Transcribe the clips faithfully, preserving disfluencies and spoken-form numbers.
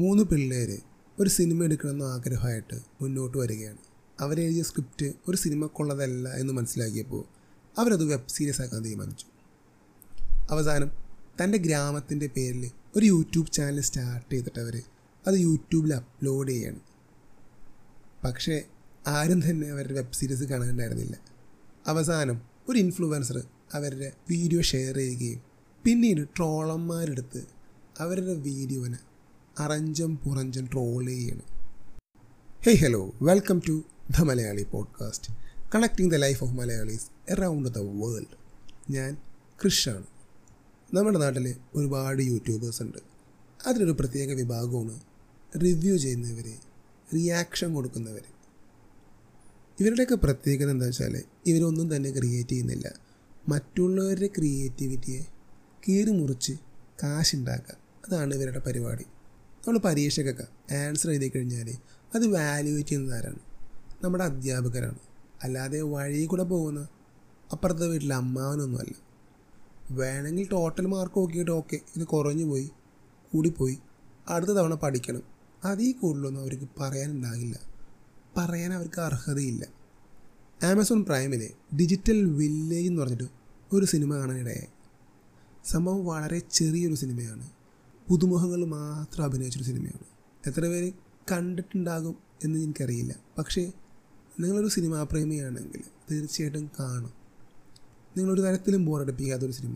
മൂന്ന് പിള്ളേർ ഒരു സിനിമ എടുക്കണമെന്ന ആഗ്രഹമായിട്ട് മുന്നോട്ട് വരികയാണ്. അവരെഴുതിയ സ്ക്രിപ്റ്റ് ഒരു സിനിമക്കുള്ളതല്ല എന്ന് മനസ്സിലാക്കിയപ്പോൾ അവരത് വെബ് സീരീസ് ആക്കാൻ തീരുമാനിച്ചു. അവസാനം തൻ്റെ ഗ്രാമത്തിൻ്റെ പേരിൽ ഒരു യൂട്യൂബ് ചാനൽ സ്റ്റാർട്ട് ചെയ്തിട്ടവർ അത് യൂട്യൂബിൽ അപ്ലോഡ് ചെയ്യാണ്. പക്ഷേ ആരും തന്നെ അവരുടെ വെബ് സീരീസ് കാണാനുണ്ടായിരുന്നില്ല. അവസാനം ഒരു ഇൻഫ്ലുവൻസർ അവരുടെ വീഡിയോ ഷെയർ ചെയ്യുകയും പിന്നീട് ട്രോളന്മാരെടുത്ത് അവരുടെ വീഡിയോനെ അറഞ്ചും പുറഞ്ചും ട്രോൾ ചെയ്യാണ്. Hey hello, welcome to the Malayali podcast, connecting the life of Malayalis around the world. ഞാൻ കൃഷാണ്. നമ്മുടെ നാട്ടിൽ ഒരുപാട് യൂട്യൂബേഴ്സ് ഉണ്ട്. അതിലൊരു പ്രത്യേക വിഭാഗമാണ് റിവ്യൂ ചെയ്യുന്നവർ, റിയാക്ഷൻ കൊടുക്കുന്നവർ. ഇവരുടെയൊക്കെ പ്രത്യേകത എന്താ വെച്ചാൽ ഇവരൊന്നും തന്നെ ക്രിയേറ്റ് ചെയ്യുന്നില്ല, മറ്റുള്ളവരുടെ ക്രിയേറ്റിവിറ്റിയെ കീറി മുറിച്ച് കാശുണ്ടാക്കുക, അതാണ് ഇവരുടെ പരിപാടി. നമ്മൾ പരീക്ഷയ്ക്കൊക്കെ ആൻസർ എഴുതി കഴിഞ്ഞാൽ അത് വാല്യുവേറ്റ് ചെയ്യുന്നതാരാണ്? നമ്മുടെ അധ്യാപകരാണ്. അല്ലാതെ വഴി കൂടെ പോകുന്ന അപ്പുറത്തെ വീട്ടിലെ അമ്മാവനൊന്നുമല്ല. വേണമെങ്കിൽ ടോട്ടൽ മാർക്ക് നോക്കിയിട്ട് ഓക്കെ ഇത് കുറഞ്ഞു പോയി കൂടിപ്പോയി അടുത്ത തവണ പഠിക്കണം, അതിൽ കൂടുതലൊന്നും അവർക്ക് പറയാനുണ്ടാകില്ല, പറയാൻ അവർക്ക് അർഹതയില്ല. ആമസോൺ പ്രൈമിലെ ഡിജിറ്റൽ വില്ലേജ് എന്ന് പറഞ്ഞിട്ട് ഒരു സിനിമ കാണാനിടയായി. സംഭവം വളരെ ചെറിയൊരു സിനിമയാണ്, പുതുമുഖങ്ങൾ മാത്രം അഭിനയിച്ചൊരു സിനിമയാണ്. എത്ര പേര് കണ്ടിട്ടുണ്ടാകും എന്ന് എനിക്കറിയില്ല, പക്ഷേ നിങ്ങളൊരു സിനിമാ പ്രേമിയാണെങ്കിൽ തീർച്ചയായിട്ടും കാണും. നിങ്ങളൊരു തരത്തിലും ബോറടിപ്പിക്കാത്തൊരു സിനിമ.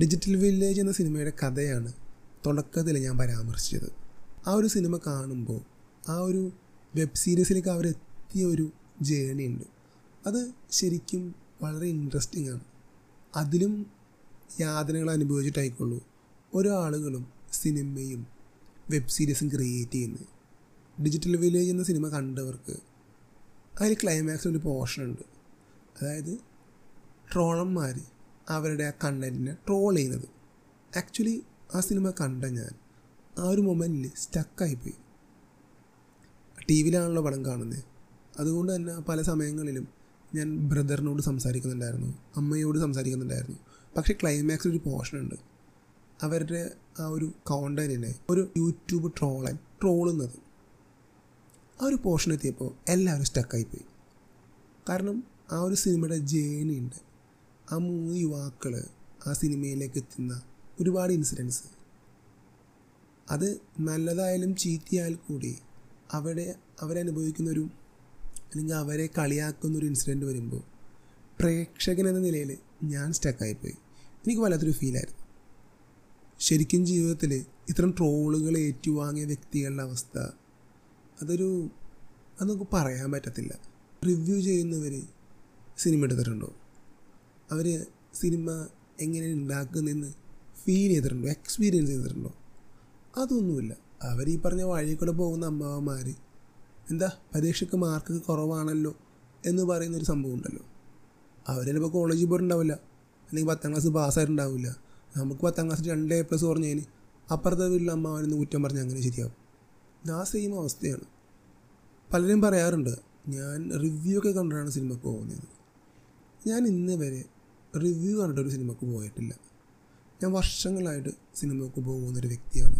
ഡിജിറ്റൽ വില്ലേജ് എന്ന സിനിമയുടെ കഥയാണ് തുടക്കത്തിൽ ഞാൻ പരാമർശിച്ചത്. ആ ഒരു സിനിമ കാണുമ്പോൾ ആ ഒരു വെബ് സീരീസിലേക്ക് അവരെത്തിയ ഒരു ജേണി ഉണ്ട്, അത് ശരിക്കും വളരെ ഇൻട്രസ്റ്റിംഗ് ആണ്. അതിലും യാതനകൾ അനുഭവിച്ചിട്ടായിക്കൊള്ളൂ ഓരോ ആളുകളും സിനിമയും വെബ് സീരീസും ക്രിയേറ്റ് ചെയ്യുന്നത്. ഡിജിറ്റൽ വില്ലേജ് എന്ന സിനിമ കണ്ടവർക്ക് അതിൽ ക്ലൈമാക്സിൽ ഒരു പോർഷനുണ്ട്, അതായത് ട്രോളന്മാർ അവരുടെ ആ കണ്ടൻറ്റിനെ ട്രോൾ ചെയ്യുന്നത്. ആക്ച്വലി ആ സിനിമ കണ്ട ഞാൻ ആ ഒരു മൊമെൻറ്റിൽ സ്റ്റക്കായിപ്പോയി. ടി വിയിലാണല്ലോ പടം കാണുന്നത്, അതുകൊണ്ട് തന്നെ പല സമയങ്ങളിലും ഞാൻ ബ്രദറിനോട് സംസാരിക്കുന്നുണ്ടായിരുന്നു, അമ്മയോട് സംസാരിക്കുന്നുണ്ടായിരുന്നു. പക്ഷേ ക്ലൈമാക്സിൽ ഒരു പോർഷനുണ്ട്, അവരുടെ ആ ഒരു കോണ്ടൻറ്റിനെ ഒരു യൂട്യൂബ് ട്രോളൻ ട്രോളുന്നത്. ആ ഒരു പോർഷൻ എത്തിയപ്പോൾ എല്ലാവരും സ്റ്റക്കായിപ്പോയി. കാരണം ആ ഒരു സിനിമയുടെ ജേണി ഉണ്ട്, ആ മൂന്ന് യുവാക്കൾ ആ സിനിമയിലേക്ക് എത്തുന്ന ഒരുപാട് ഇൻസിഡൻസ്. അത് നല്ലതായാലും ചീത്തയായാൽ കൂടി അവിടെ അവരനുഭവിക്കുന്നൊരു അല്ലെങ്കിൽ അവരെ കളിയാക്കുന്നൊരു ഇൻസിഡൻറ്റ് വരുമ്പോൾ പ്രേക്ഷകനെന്ന നിലയിൽ ഞാൻ സ്റ്റക്കായിപ്പോയി. എനിക്ക് വല്ലാത്തൊരു ഫീലായിരുന്നു. ശരിക്കും ജീവിതത്തിൽ ഇത്തരം ട്രോളുകൾ ഏറ്റുവാങ്ങിയ വ്യക്തികളുടെ അവസ്ഥ അതൊരു അത് നമുക്ക് പറയാൻ പറ്റത്തില്ല. റിവ്യൂ ചെയ്യുന്നവർ സിനിമ എടുത്തിട്ടുണ്ടോ? അവർ സിനിമ എങ്ങനെ ഉണ്ടാക്കുന്നതെന്ന് ഫീൽ ചെയ്തിട്ടുണ്ടോ? എക്സ്പീരിയൻസ് ചെയ്തിട്ടുണ്ടോ? അതൊന്നുമില്ല. അവർ ഈ പറഞ്ഞ വഴി കൂടെ പോകുന്ന അമ്മാവന്മാർ എന്താ പരീക്ഷയ്ക്ക് മാർക്ക് കുറവാണല്ലോ എന്ന് പറയുന്നൊരു സംഭവം ഉണ്ടല്ലോ. അവർ ചിലപ്പോൾ കോളേജിൽ പോയിട്ടുണ്ടാവില്ല, അല്ലെങ്കിൽ പത്താം ക്ലാസ് പാസ്സായിട്ടുണ്ടാവില്ല. നമുക്ക് പത്താം ക്ലാസ് രണ്ട് എ പ്ലസ് പറഞ്ഞതിന് അപ്പുറത്തെ വീട്ടിലെ അമ്മാവനെന്ന് കുറ്റം പറഞ്ഞാൽ അങ്ങനെ ശരിയാവും. ആ സെയിം അവസ്ഥയാണ്. പലരും പറയാറുണ്ട് ഞാൻ റിവ്യൂ ഒക്കെ കണ്ടിട്ടാണ് സിനിമക്ക് പോകുന്നത്. ഞാൻ ഇന്ന് വരെ റിവ്യൂ കണ്ടിട്ടൊരു സിനിമക്ക് പോയിട്ടില്ല. ഞാൻ വർഷങ്ങളായിട്ട് സിനിമക്ക് പോകുന്നൊരു വ്യക്തിയാണ്.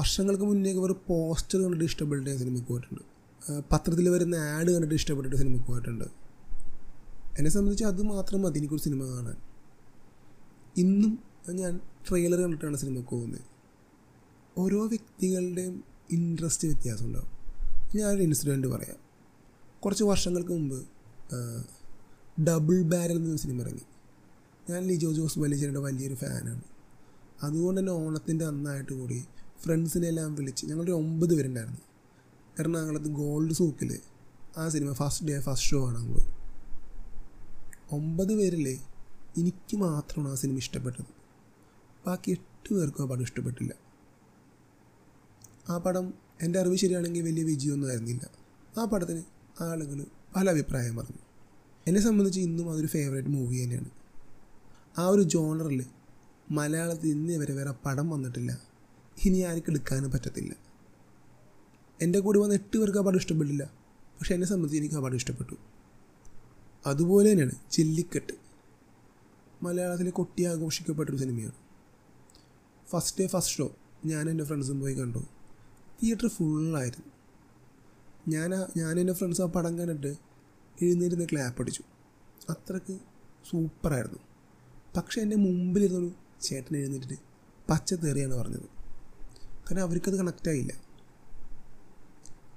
വർഷങ്ങൾക്ക് മുന്നേക്ക് ഒരു പോസ്റ്റർ കണ്ടിട്ട് ഇഷ്ടപ്പെട്ടിട്ട് ഞാൻ സിനിമയ്ക്ക് പോയിട്ടുണ്ട്. പത്രത്തിൽ വരുന്ന ആഡ് കണ്ടിട്ട് ഇഷ്ടപ്പെട്ടിട്ട് സിനിമയ്ക്ക് പോയിട്ടുണ്ട്. എന്നെ സംബന്ധിച്ച് അത് മാത്രം മതി എനിക്കൊരു സിനിമ കാണാൻ. ഇന്നും ഞാൻ ട്രെയിലർ കണ്ടിട്ടാണ് സിനിമയ്ക്ക് പോകുന്നത്. ഓരോ വ്യക്തികളുടെയും ഇൻട്രസ്റ്റ് വ്യത്യാസം ഉണ്ടാകും. ഞാനൊരു ഇൻസിഡൻറ്റ് പറയാം. കുറച്ച് വർഷങ്ങൾക്ക് മുമ്പ് ഡബിൾ ബാരൽ എന്നൊരു സിനിമ ഇറങ്ങി. ഞാൻ ലിജോ ജോസ് പെല്ലിശ്ശേരിയുടെ വലിയൊരു ഫാനാണ്. അതുകൊണ്ട് തന്നെ ഓണത്തിൻ്റെ അന്നായിട്ട് കൂടി ഫ്രണ്ട്സിനെല്ലാം വിളിച്ച് ഞങ്ങളൊരു ഒമ്പത് പേരുണ്ടായിരുന്നു. എറണാകുളത്ത് ഗോൾഡ് സൂക്കിൽ ആ cinema first day first show കാണാൻ പോയി. ഒമ്പത് പേരിൽ എനിക്ക് മാത്രമാണ് ആ സിനിമ ഇഷ്ടപ്പെട്ടത്, ബാക്കി എട്ട് പേർക്കും ആ പടം ഇഷ്ടപ്പെട്ടില്ല. ആ പടം എൻ്റെ അറിവ് ശരിയാണെങ്കിൽ വലിയ വിജയമൊന്നും ആയിരുന്നില്ല. ആ പടത്തിന് ആളുകൾ പല അഭിപ്രായം പറഞ്ഞു. എന്നെ സംബന്ധിച്ച് ഇന്നും അതൊരു ഫേവറേറ്റ് മൂവി തന്നെയാണ്. ആ ഒരു ജോണറിൽ മലയാളത്തിൽ ഇന്നേ വരെ വേറെ പടം വന്നിട്ടില്ല, ഇനി ആർക്ക് എടുക്കാനും പറ്റത്തില്ല. എൻ്റെ കൂടെ വന്ന എട്ട് പേർക്ക് ആ പടം ഇഷ്ടപ്പെട്ടില്ല, പക്ഷെ എന്നെ സംബന്ധിച്ച് എനിക്ക് ആ പടം ഇഷ്ടപ്പെട്ടു. അതുപോലെ തന്നെയാണ് ജെല്ലിക്കെട്ട്. മലയാളത്തിൽ കൊട്ടി ആഘോഷിക്കപ്പെട്ടൊരു സിനിമയാണ്. ഫസ്റ്റ് ഡേ ഫസ്റ്റ് ഷോ ഞാൻ എൻ്റെ ഫ്രണ്ട്സും പോയി കണ്ടു. തിയേറ്റർ ഫുള്ളായിരുന്നു. ഞാൻ ഞാൻ എൻ്റെ ഫ്രണ്ട്സ് ആ പടം കണ്ടിട്ട് എഴുന്നേരുന്ന ക്ലാപ്പ് അടിച്ചു, അത്രയ്ക്ക് സൂപ്പറായിരുന്നു. പക്ഷേ എൻ്റെ മുമ്പിലിരുന്നൊരു ചേട്ടൻ എഴുന്നേറ്റിട്ട് പച്ചത്തേറിയാണ് പറഞ്ഞത്, കാരണം അവർക്കത് കണക്റ്റായില്ല.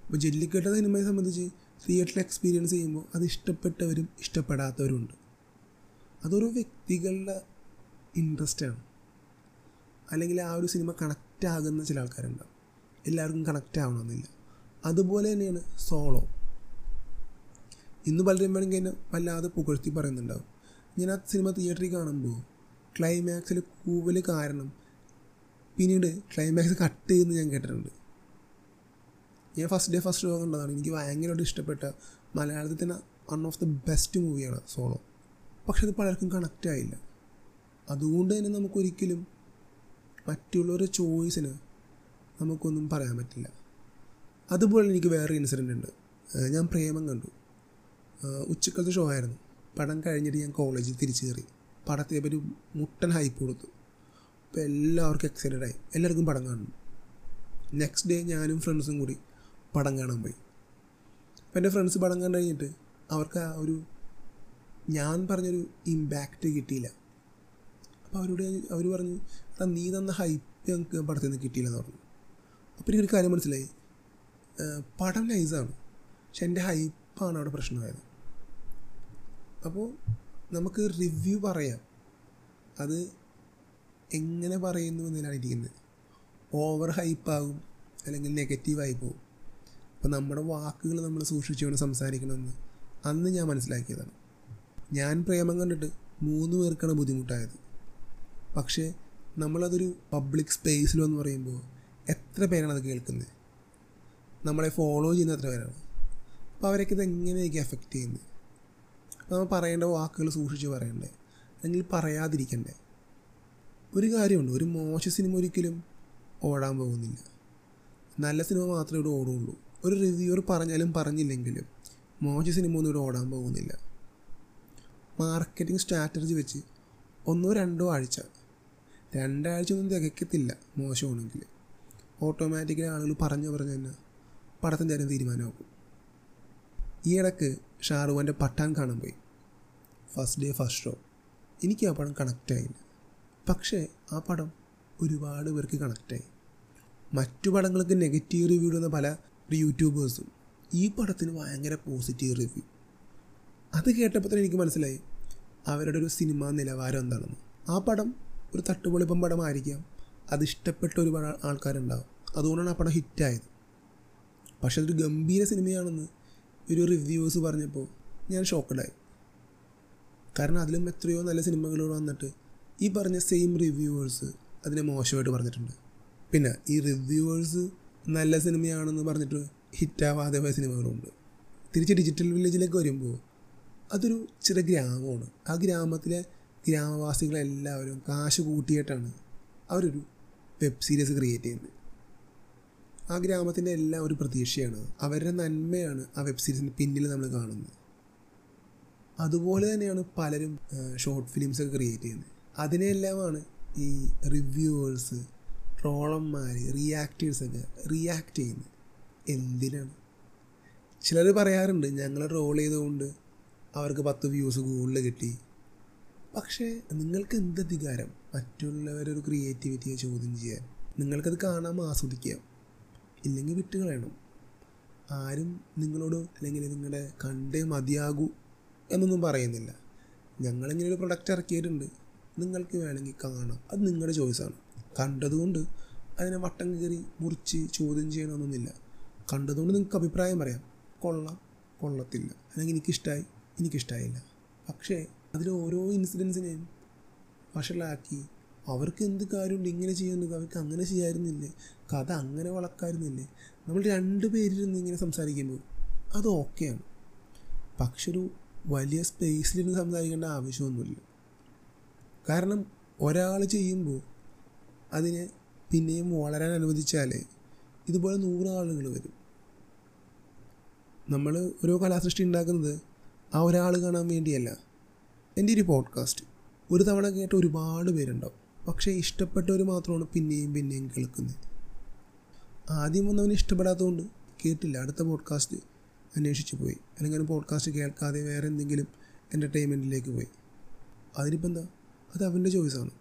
അപ്പോൾ ജെല്ലിക്കെട്ട സിനിമയെ സംബന്ധിച്ച് തിയേറ്ററിൽ എക്സ്പീരിയൻസ് ചെയ്യുമ്പോൾ അത് ഇഷ്ടപ്പെട്ടവരും ഇഷ്ടപ്പെടാത്തവരും ഉണ്ട്. അതൊരു വ്യക്തികളുടെ ഇൻട്രസ്റ്റാണ്. അല്ലെങ്കിൽ ആ ഒരു സിനിമ കണക്റ്റാകുന്ന ചില ആൾക്കാരുണ്ടാവും, എല്ലാവർക്കും കണക്റ്റ് ആവണമെന്നില്ല. അതുപോലെ തന്നെയാണ് സോളോ. ഇന്ന് പലരും വേണമെങ്കിൽ എന്നെ വല്ലാതെ പുകഴ്ത്തി പറയുന്നുണ്ടാവും. ഞാൻ ആ സിനിമ തിയേറ്ററിൽ കാണുമ്പോൾ ക്ലൈമാക്സിൽ കൂവൽ കാരണം പിന്നീട് ക്ലൈമാക്സ് കട്ട് ചെയ്യുന്നത് ഞാൻ കേട്ടിട്ടുണ്ട്. ഞാൻ ഫസ്റ്റ് ഡേ ഫസ്റ്റ് ഷോ കണ്ടതാണ്. എനിക്ക് ഭയങ്കരമായിട്ട് ഇഷ്ടപ്പെട്ട മലയാളത്തിൽ തന്നെ വൺ ഓഫ് ദി ബെസ്റ്റ് മൂവിയാണ് സോളോ. പക്ഷെ അത് പലർക്കും കണക്റ്റ് ആയില്ല. അതുകൊണ്ട് തന്നെ നമുക്കൊരിക്കലും മറ്റുള്ളവരുടെ ചോയ്സിന് നമുക്കൊന്നും പറയാൻ പറ്റില്ല. അതുപോലെ എനിക്ക് വേറൊരു ഇൻസിഡൻ്റ് ഉണ്ട്. ഞാൻ പ്രേമം കണ്ടു. ഉച്ചക്കത്തെ ഷോ ആയിരുന്നു. പടം കഴിഞ്ഞിട്ട് ഞാൻ കോളേജിൽ തിരിച്ചു കയറി. പടത്തെപ്പറ്റി മുട്ടൻ ഹൈപ്പ് കൊടുത്തു. അപ്പോൾ എല്ലാവർക്കും എക്സൈറ്റഡ് ആയി, എല്ലാവർക്കും പടം കാണും. നെക്സ്റ്റ് ഡേ ഞാനും ഫ്രണ്ട്സും കൂടി പടം കാണാൻ പോയി. അപ്പോൾ എൻ്റെ ഫ്രണ്ട്സ് പടം കണ്ടു കഴിഞ്ഞിട്ട് അവർക്ക് ആ ഒരു ഞാൻ പറഞ്ഞൊരു ഇമ്പാക്റ്റ് കിട്ടിയില്ല. അപ്പോൾ അവരോട് അവർ പറഞ്ഞു, എടാ നീ തന്ന ഹൈപ്പ് ഞങ്ങൾക്ക് പടത്തിൽ നിന്ന് കിട്ടിയില്ലെന്ന് പറഞ്ഞു. അപ്പോൾ എനിക്കൊരു കാര്യം മനസ്സിലായി, പടം നൈസാണ്, പക്ഷെ എൻ്റെ ഹൈപ്പാണ് അവിടെ പ്രശ്നമായത്. അപ്പോൾ നമുക്ക് റിവ്യൂ പറയാം, അത് എങ്ങനെ പറയുന്നു എന്നതിലാണ് ഇരിക്കുന്നത്. ഓവർ ഹൈപ്പാകും അല്ലെങ്കിൽ നെഗറ്റീവായി പോകും. അപ്പോൾ നമ്മുടെ വാക്കുകൾ നമ്മൾ സൂക്ഷിച്ചു കൊണ്ട് സംസാരിക്കണമെന്ന് അന്ന് ഞാൻ മനസ്സിലാക്കിയതാണ്. ഞാൻ പ്രേമം കണ്ടിട്ട് മൂന്ന് പേർക്കാണ് ബുദ്ധിമുട്ടായത്. പക്ഷേ നമ്മളതൊരു പബ്ലിക് സ്പേസിലെന്ന് പറയുമ്പോൾ എത്ര പേരാണ് അത് കേൾക്കുന്നത്, നമ്മളെ ഫോളോ ചെയ്യുന്ന എത്ര പേരാണ്. അപ്പോൾ അവരൊക്കെ ഇതെങ്ങനെയൊക്കെ എഫക്റ്റ് ചെയ്യുന്നത്. അപ്പോൾ നമ്മൾ പറയേണ്ട വാക്കുകൾ സൂക്ഷിച്ച് പറയണ്ടേ, അല്ലെങ്കിൽ പറയാതിരിക്കണ്ടേ. ഒരു കാര്യമുണ്ട്, ഒരു മോശ സിനിമ ഒരിക്കലും ഓടാൻ പോകുന്നില്ല. നല്ല സിനിമ മാത്രമേ ഇവിടെ ഓടുകയുള്ളൂ. ഒരു റിവ്യൂവർ പറഞ്ഞാലും പറഞ്ഞില്ലെങ്കിലും മോശ സിനിമ ഒന്നും ഇവിടെ ഓടാൻ പോകുന്നില്ല. മാർക്കറ്റിംഗ് സ്ട്രാറ്റജി വെച്ച് ഒന്നോ രണ്ടോ ആഴ്ച രണ്ടാഴ്ച ഒന്നും തികയ്ക്കത്തില്ല മോശമാണെങ്കിൽ. ഓട്ടോമാറ്റിക്കലി ആളുകൾ പറഞ്ഞു പറഞ്ഞു തന്നെ പടത്തിൻ്റെ കാര്യം തീരുമാനമാക്കും. ഈ ഇടയ്ക്ക് ഷാറുഖ് ഖാൻ്റെ പട്ടാൻ കാണാൻ പോയി. First day first show. എനിക്ക് ആ പടം കണക്റ്റായില്ല. പക്ഷേ ആ പടം ഒരുപാട് പേർക്ക് കണക്റ്റായി. മറ്റു പടങ്ങൾക്ക് നെഗറ്റീവ് റിവ്യൂ ഇടുന്ന പല യൂട്യൂബേഴ്സും ഈ പടത്തിന് ഭയങ്കര പോസിറ്റീവ് റിവ്യൂ. അത് കേട്ടപ്പോൾ തന്നെ എനിക്ക് മനസ്സിലായി അവരുടെ ഒരു സിനിമാ നിലവാരം എന്താണെന്ന്. ആ പടം ഒരു തട്ടുപൊളിപ്പം പടമായിരിക്കാം, അത് ഇഷ്ടപ്പെട്ട ഒരുപാട് ആൾക്കാരുണ്ടാകും, അതുകൊണ്ടാണ് ആ പടം ഹിറ്റായത്. പക്ഷെ അതൊരു ഗംഭീര സിനിമയാണെന്ന് ഒരു റിവ്യൂവേഴ്സ് പറഞ്ഞപ്പോൾ ഞാൻ ഷോക്കഡായി. കാരണം അതിലും എത്രയോ നല്ല സിനിമകളോട് വന്നിട്ട് ഈ പറഞ്ഞ സെയിം റിവ്യൂവേഴ്സ് അതിനെ മോശമായിട്ട് പറഞ്ഞിട്ടുണ്ട്. പിന്നെ ഈ റിവ്യൂവേഴ്സ് നല്ല സിനിമയാണെന്ന് പറഞ്ഞിട്ട് ഹിറ്റാവാതെ പോയ സിനിമകളുണ്ട്. തിരിച്ച് ഡിജിറ്റൽ വില്ലേജിലേക്ക് വരുമ്പോൾ അതൊരു ചെറിയ ഗ്രാമമാണ്. ആ ഗ്രാമത്തിലെ ഗ്രാമവാസികളെല്ലാവരും കാശ് കൂട്ടിയിട്ടാണ് അവരൊരു വെബ് സീരീസ് ക്രിയേറ്റ് ചെയ്യുന്നത്. ആ ഗ്രാമത്തിൻ്റെ എല്ലാം ഒരു പ്രതീക്ഷയാണ്, അവരുടെ നന്മയാണ് ആ വെബ് സീരീസിന് പിന്നിൽ നമ്മൾ കാണുന്നത്. അതുപോലെ തന്നെയാണ് പലരും ഷോർട്ട് ഫിലിംസൊക്കെ ക്രിയേറ്റ് ചെയ്യുന്നത്. അതിനെല്ലാമാണ് ഈ റിവ്യൂവേഴ്സ്, ട്രോളന്മാർ, റിയാക്റ്റേഴ്സൊക്കെ റിയാക്റ്റ് ചെയ്യുന്നത്. എന്തിനാണ്? ചിലർ പറയാറുണ്ട് ഞങ്ങൾ ട്രോൾ ചെയ്തുകൊണ്ട് അവർക്ക് പത്ത് വ്യൂസ് ഗൂഗിളിൽ കിട്ടി. പക്ഷേ നിങ്ങൾക്ക് എന്ത് അധികാരം മറ്റുള്ളവരൊരു ക്രിയേറ്റിവിറ്റിയെ ചോദ്യം ചെയ്യാൻ? നിങ്ങൾക്കത് കാണാൻ ആസ്വദിക്കാം, ഇല്ലെങ്കിൽ വിട്ടുകളയണം. ആരും നിങ്ങളോട് അല്ലെങ്കിൽ നിങ്ങളുടെ കണ്ടേ മതിയാകൂ എന്നൊന്നും പറയുന്നില്ല. ഞങ്ങളിങ്ങനൊരു പ്രൊഡക്റ്റ് ഇറക്കിയിട്ടുണ്ട്, നിങ്ങൾക്ക് വേണമെങ്കിൽ കാണാം, അത് നിങ്ങളുടെ ചോയ്സാണ്. കണ്ടതുകൊണ്ട് അതിനെ വട്ടം കയറി മുറിച്ച് ചോദ്യം ചെയ്യണമെന്നൊന്നുമില്ല. കണ്ടതുകൊണ്ട് നിങ്ങൾക്ക് അഭിപ്രായം പറയാം, കൊള്ളാം, കൊള്ളത്തില്ല, അല്ലെങ്കിൽ എനിക്കിഷ്ടമായി, എനിക്കിഷ്ടമായില്ല. പക്ഷേ അതിൽ ഓരോ ഇൻസിഡൻസിനെയും വഷളാക്കി അവർക്ക് എന്ത് കാര്യമുണ്ട് ഇങ്ങനെ ചെയ്യുന്നത്, അവർക്ക് അങ്ങനെ ചെയ്യാമായിരുന്നില്ലേ, കഥ അങ്ങനെ വളക്കാമായിരുന്നില്ലേ, നമ്മൾ രണ്ട് പേരിരുന്ന് ഇങ്ങനെ സംസാരിക്കുമ്പോൾ അത് ഓക്കെയാണ്. പക്ഷെ ഒരു വലിയ സ്പേസിലിരുന്ന് സംസാരിക്കേണ്ട ആവശ്യമൊന്നുമില്ല. കാരണം ഒരാൾ ചെയ്യുമ്പോൾ അതിനെ പിന്നെയും വളരാൻ അനുവദിച്ചാലേ ഇതുപോലെ നൂറാളുകൾ വരും. നമ്മൾ ഓരോ കലാസൃഷ്ടി ഉണ്ടാക്കുന്നത് ആ ഒരാൾ കാണാൻ വേണ്ടിയല്ല. എൻ്റെ ഒരു പോഡ്കാസ്റ്റ് ഒരു തവണ കേട്ട ഒരുപാട് പേരുണ്ടാവും, പക്ഷേ ഇഷ്ടപ്പെട്ടവർ മാത്രമാണ് പിന്നെയും പിന്നെയും കേൾക്കുന്നത്. ആദ്യം ഒന്നും അവന് ഇഷ്ടപ്പെടാത്തതുകൊണ്ട് കേട്ടില്ല, അടുത്ത പോഡ്കാസ്റ്റ് അന്വേഷിച്ച് പോയി, അല്ലെങ്കിൽ പോഡ്കാസ്റ്റ് കേൾക്കാതെ വേറെ എന്തെങ്കിലും എൻ്റർടൈൻമെൻറ്റിലേക്ക് പോയി. അതിനിപ്പോൾ എന്താ, അത് അവൻ്റെ ചോയ്സാണ്.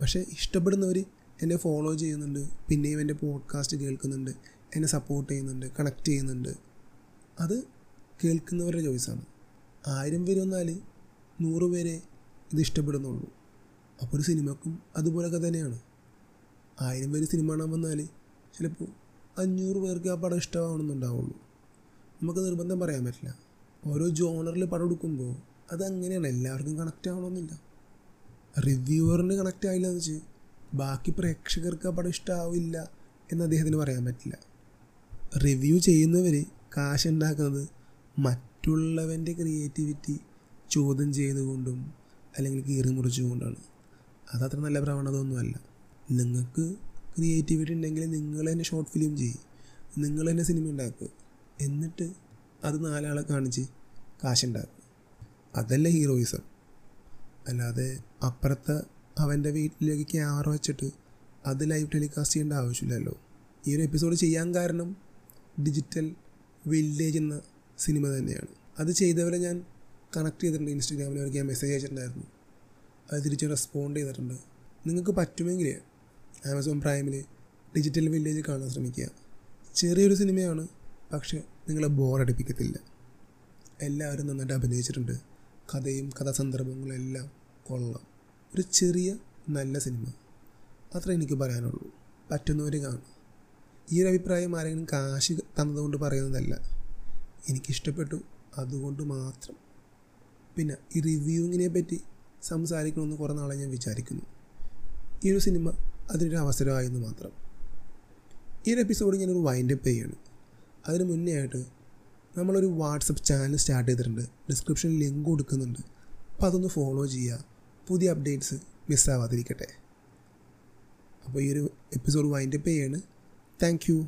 പക്ഷേ ഇഷ്ടപ്പെടുന്നവർ എന്നെ ഫോളോ ചെയ്യുന്നുണ്ട്, പിന്നെയും എൻ്റെ പോഡ്കാസ്റ്റ് കേൾക്കുന്നുണ്ട്, എന്നെ സപ്പോർട്ട് ചെയ്യുന്നുണ്ട്, കണക്റ്റ് ചെയ്യുന്നുണ്ട്. അത് കേൾക്കുന്നവരുടെ ചോയ്സാണ്. ആയിരം പേര് വന്നാൽ നൂറ് പേരെ ഇത് ഇഷ്ടപ്പെടുന്നുള്ളൂ. അപ്പോൾ ഒരു സിനിമക്കും അതുപോലൊക്കെ തന്നെയാണ്. ആയിരം പേര് സിനിമ കാണാൻ വന്നാൽ ചിലപ്പോൾ അഞ്ഞൂറ് പേർക്ക് ആ പടം ഇഷ്ടമാവണമെന്നുണ്ടാവുള്ളൂ. നമുക്ക് നിർബന്ധം പറയാൻ പറ്റില്ല. ഓരോ ജോണറിൽ പടം എടുക്കുമ്പോൾ അതങ്ങനെയാണ്, എല്ലാവർക്കും കണക്റ്റ് ആവണമെന്നില്ല. റിവ്യൂവറിന് കണക്റ്റ് ആയില്ല എന്ന് വെച്ച് ബാക്കി പ്രേക്ഷകർക്ക് ആ പടം ഇഷ്ടമാവില്ല എന്ന് അദ്ദേഹത്തിന് പറയാൻ പറ്റില്ല. റിവ്യൂ ചെയ്യുന്നവർ കാശുണ്ടാക്കുന്നത് മറ്റുള്ളവൻ്റെ ക്രിയേറ്റിവിറ്റി ചോദ്യം ചെയ്തുകൊണ്ടും അല്ലെങ്കിൽ കീറി മുറിച്ചുകൊണ്ടാണ്. അതത്ര നല്ല പ്രവണത ഒന്നുമല്ല. നിങ്ങൾക്ക് ക്രിയേറ്റിവിറ്റി ഉണ്ടെങ്കിൽ നിങ്ങൾ തന്നെ ഷോർട്ട് ഫിലിം ചെയ്യും, നിങ്ങൾ തന്നെ സിനിമ ഉണ്ടാക്കുക, എന്നിട്ട് അത് നാലാളെ കാണിച്ച് കാശുണ്ടാക്കുക. അതല്ല ഹീറോയിസം. അല്ലാതെ അപ്പുറത്തെ അവൻ്റെ വീട്ടിലേക്ക് ക്യാമറ വെച്ചിട്ട് അത് ലൈവ് ടെലികാസ്റ്റ് ചെയ്യേണ്ട ആവശ്യമില്ലല്ലോ. ഈ ഒരു എപ്പിസോഡ് ചെയ്യാൻ കാരണം ഡിജിറ്റൽ വില്ലേജ് എന്ന സിനിമ തന്നെയാണ്. അത് ചെയ്തവരെ ഞാൻ കണക്ട് ചെയ്തിട്ടുണ്ട്. ഇൻസ്റ്റാഗ്രാമിൽ അവർക്ക് ഞാൻ മെസ്സേജ് അയച്ചിട്ടുണ്ടായിരുന്നു, അത് തിരിച്ച് റെസ്പോണ്ട് ചെയ്തിട്ടുണ്ട്. നിങ്ങൾക്ക് പറ്റുമെങ്കിൽ ആമസോൺ പ്രൈമിൽ ഡിജിറ്റൽ വില്ലേജ് കാണാൻ ശ്രമിക്കുക. ചെറിയൊരു സിനിമയാണ്, പക്ഷേ നിങ്ങളെ ബോറടിപ്പിക്കത്തില്ല. എല്ലാവരും നന്നായിട്ട് അഭിനയിച്ചിട്ടുണ്ട്. കഥയും കഥാസന്ദർഭങ്ങളും എല്ലാം കൊള്ളാം. ഒരു ചെറിയ നല്ല സിനിമ, അത്ര എനിക്ക് പറയാനുള്ളൂ. പറ്റുന്നവർ കാണും. ഈ ഒരു അഭിപ്രായം ആരെങ്കിലും കാശ് തന്നതുകൊണ്ട് പറയുന്നതല്ല, എനിക്കിഷ്ടപ്പെട്ടു അതുകൊണ്ട് മാത്രം. പിന്നെ ഈ റിവ്യൂവിനെ പറ്റി സംസാരിക്കണമെന്ന് കുറേ നാളെ ഞാൻ വിചാരിക്കുന്നു. ഈ ഒരു സിനിമ അതിനൊരു അവസരമായിരുന്നു മാത്രം. ഈ ഒരു എപ്പിസോഡ് ഞാനൊരു വൈൻഡപ്പ് ചെയ്യാണ്. അതിന് മുന്നേ ആയിട്ട് നമ്മളൊരു വാട്സപ്പ് ചാനൽ സ്റ്റാർട്ട് ചെയ്തിട്ടുണ്ട്. ഡിസ്ക്രിപ്ഷനിൽ ലിങ്ക് കൊടുക്കുന്നുണ്ട്. അപ്പോൾ അതൊന്ന് ഫോളോ ചെയ്യുക. പുതിയ അപ്ഡേറ്റ്സ് മിസ്സാവാതിരിക്കട്ടെ. അപ്പോൾ ഈ ഒരു എപ്പിസോഡ് വൈൻഡപ്പ് ചെയ്യാണ്. Thank U.